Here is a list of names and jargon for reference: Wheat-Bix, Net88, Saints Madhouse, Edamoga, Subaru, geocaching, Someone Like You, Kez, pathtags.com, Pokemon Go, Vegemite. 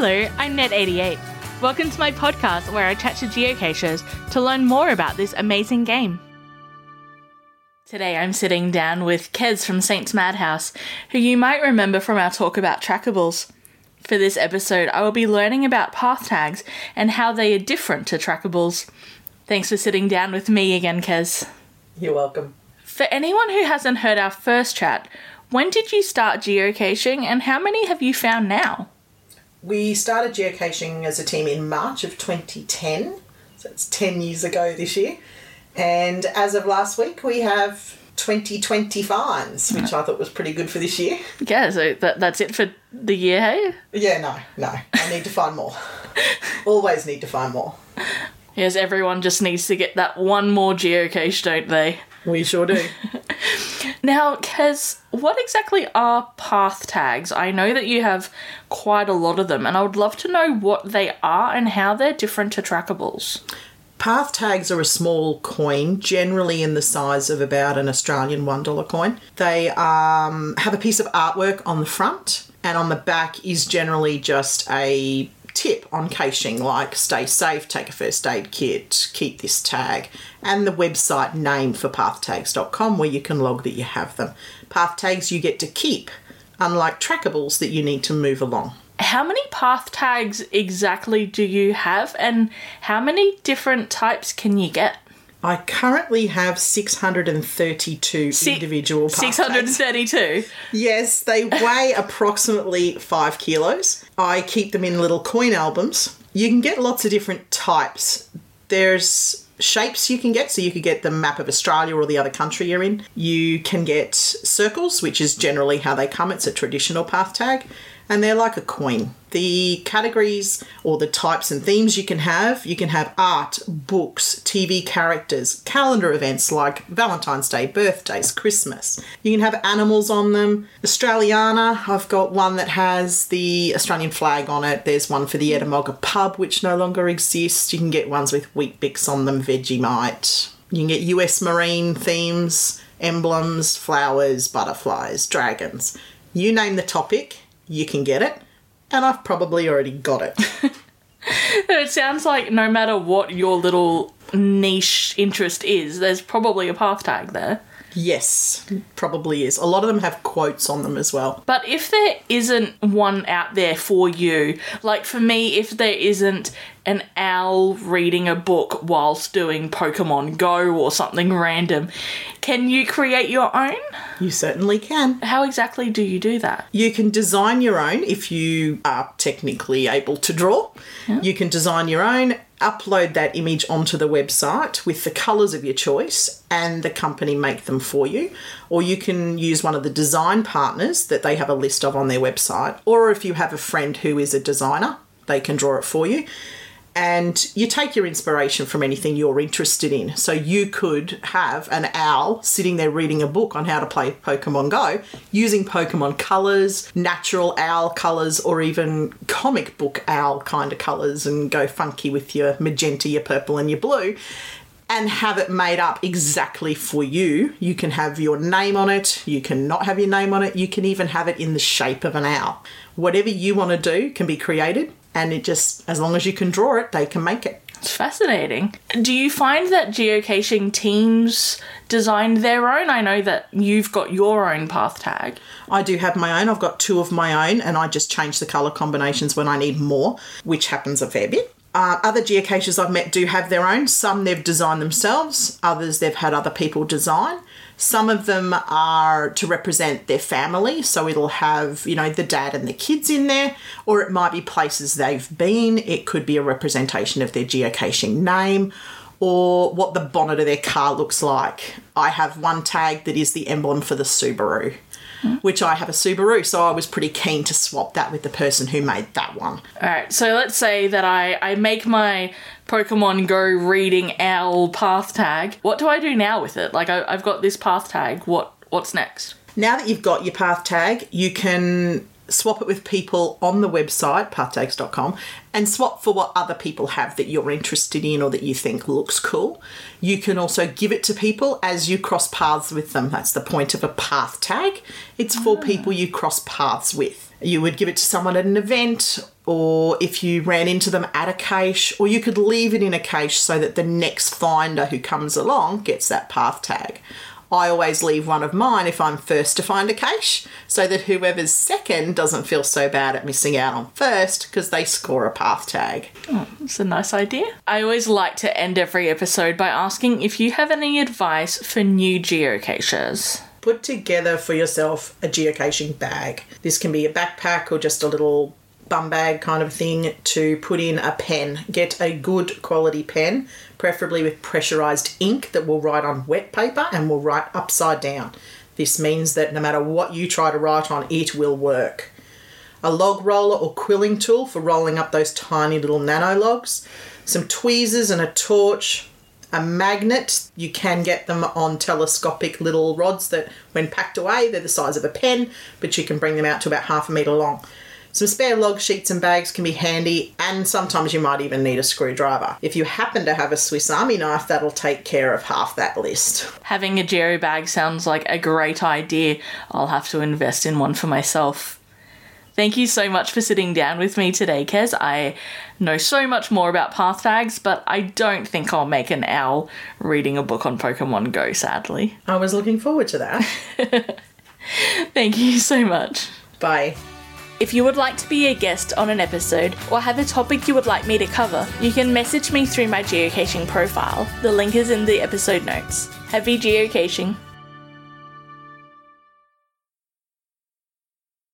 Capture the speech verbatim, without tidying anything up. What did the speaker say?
Hello, I'm Net eighty-eight. Welcome to my podcast where I chat to geocachers to learn more about this amazing game. Today I'm sitting down with Kez from Saints Madhouse, who you might remember from our talk about trackables. For this episode, I will be learning about path tags and how they are different to trackables. Thanks for sitting down with me again, Kez. You're welcome. For anyone who hasn't heard our first chat, when did you start geocaching and how many have you found now? We started geocaching as a team in March of twenty ten, so it's ten years ago this year. And as of last week, we have twenty twenty finds, which I thought was pretty good for this year. Yeah, so that, that's it for the year, hey? Yeah, no, no. I need to find more. Always need to find more. Yes, everyone just needs to get that one more geocache, don't they? We sure do. Now, Kez, what exactly are path tags? I know that you have quite a lot of them, and I would love to know what they are and how they're different to trackables. Path tags are a small coin, generally in the size of about an Australian one dollar coin. They um, have a piece of artwork on the front, and on the back is generally just a tip on caching, like stay safe, take a first aid kit, keep this tag, and the website name for pathtags dot com where you can log that you have them. Path tags you get to keep, unlike trackables that you need to move along. How many path tags exactly do you have, and how many different types can you get? I currently have six hundred thirty-two si- individual path six hundred thirty-two? Tags. Yes, they weigh approximately five kilos. I keep them in little coin albums. You can get lots of different types. There's shapes you can get, so you could get the map of Australia or the other country you're in. You can get circles, which is generally how they come. It's a traditional path tag. And they're like a coin. The categories or the types and themes you can have, you can have art, books, T V characters, calendar events like Valentine's Day, birthdays, Christmas. You can have animals on them. Australiana, I've got one that has the Australian flag on it. There's one for the Edamoga pub, which no longer exists. You can get ones with Wheat-Bix on them, Vegemite. You can get U S Marine themes, emblems, flowers, butterflies, dragons. You name the topic, you can get it, and I've probably already got it. It sounds like no matter what your little niche interest is, there's probably a path tag there. Yes, probably is. A lot of them have quotes on them as well. But if there isn't one out there for you, like for me, if there isn't an owl reading a book whilst doing Pokemon Go or something random, can you create your own? You certainly can. How exactly do you do that? You can design your own if you are technically able to draw. Yeah. You can design your own, upload that image onto the website with the colours of your choice, and the company make them for you. Or you can use one of the design partners that they have a list of on their website. Or if you have a friend who is a designer, they can draw it for you. And you take your inspiration from anything you're interested in. So you could have an owl sitting there reading a book on how to play Pokemon Go using Pokemon colours, natural owl colours, or even comic book owl kind of colours, and go funky with your magenta, your purple and your blue, and have it made up exactly for you. You can have your name on it. You can not have your name on it. You can even have it in the shape of an owl. Whatever you want to do can be created. And it just, as long as you can draw it, they can make it. It's fascinating. Do you find that geocaching teams designed their own? I know that you've got your own path tag. I do have my own. I've got two of my own, and I just change the colour combinations when I need more, which happens a fair bit. Uh, other geocachers I've met do have their own. Some they've designed themselves. Others they've had other people design. Some of them are to represent their family, so it'll have, you know, the dad and the kids in there, or it might be places they've been. It could be a representation of their geocaching name or what the bonnet of their car looks like. I have one tag that is the emblem for the Subaru, hmm. which I have a Subaru, so I was pretty keen to swap that with the person who made that one. All right, so let's say that I, I make my Pokemon Go reading owl path tag. What do I do now with it? Like, I, I've got this path tag. What What's next? Now that you've got your path tag, you can swap it with people on the website, pathtags dot com, and swap for what other people have that you're interested in or that you think looks cool. You can also give it to people as you cross paths with them. That's the point of a path tag. It's for oh. people you cross paths with. You would give it to someone at an event, or if you ran into them at a cache, or you could leave it in a cache so that the next finder who comes along gets that path tag. I always leave one of mine if I'm first to find a cache so that whoever's second doesn't feel so bad at missing out on first because they score a path tag. Oh, that's a nice idea. I always like to end every episode by asking if you have any advice for new geocaches. Put together for yourself a geocaching bag. This can be a backpack or just a little bum bag kind of thing to put in a pen. Get a good quality pen, preferably with pressurized ink that will write on wet paper and will write upside down. This means that no matter what you try to write on, it will work. A log roller or quilling tool for rolling up those tiny little nano logs, some tweezers and a torch, a magnet. You can get them on telescopic little rods that when packed away, they're the size of a pen, but you can bring them out to about half a meter long. Some spare log sheets and bags can be handy, and sometimes you might even need a screwdriver. If you happen to have a Swiss Army knife, that'll take care of half that list. Having a geo bag sounds like a great idea. I'll have to invest in one for myself. Thank you so much for sitting down with me today, Kez. I know so much more about path tags, but I don't think I'll make an owl reading a book on Pokemon Go, sadly. I was looking forward to that. Thank you so much. Bye. If you would like to be a guest on an episode or have a topic you would like me to cover, you can message me through my geocaching profile. The link is in the episode notes. Happy geocaching!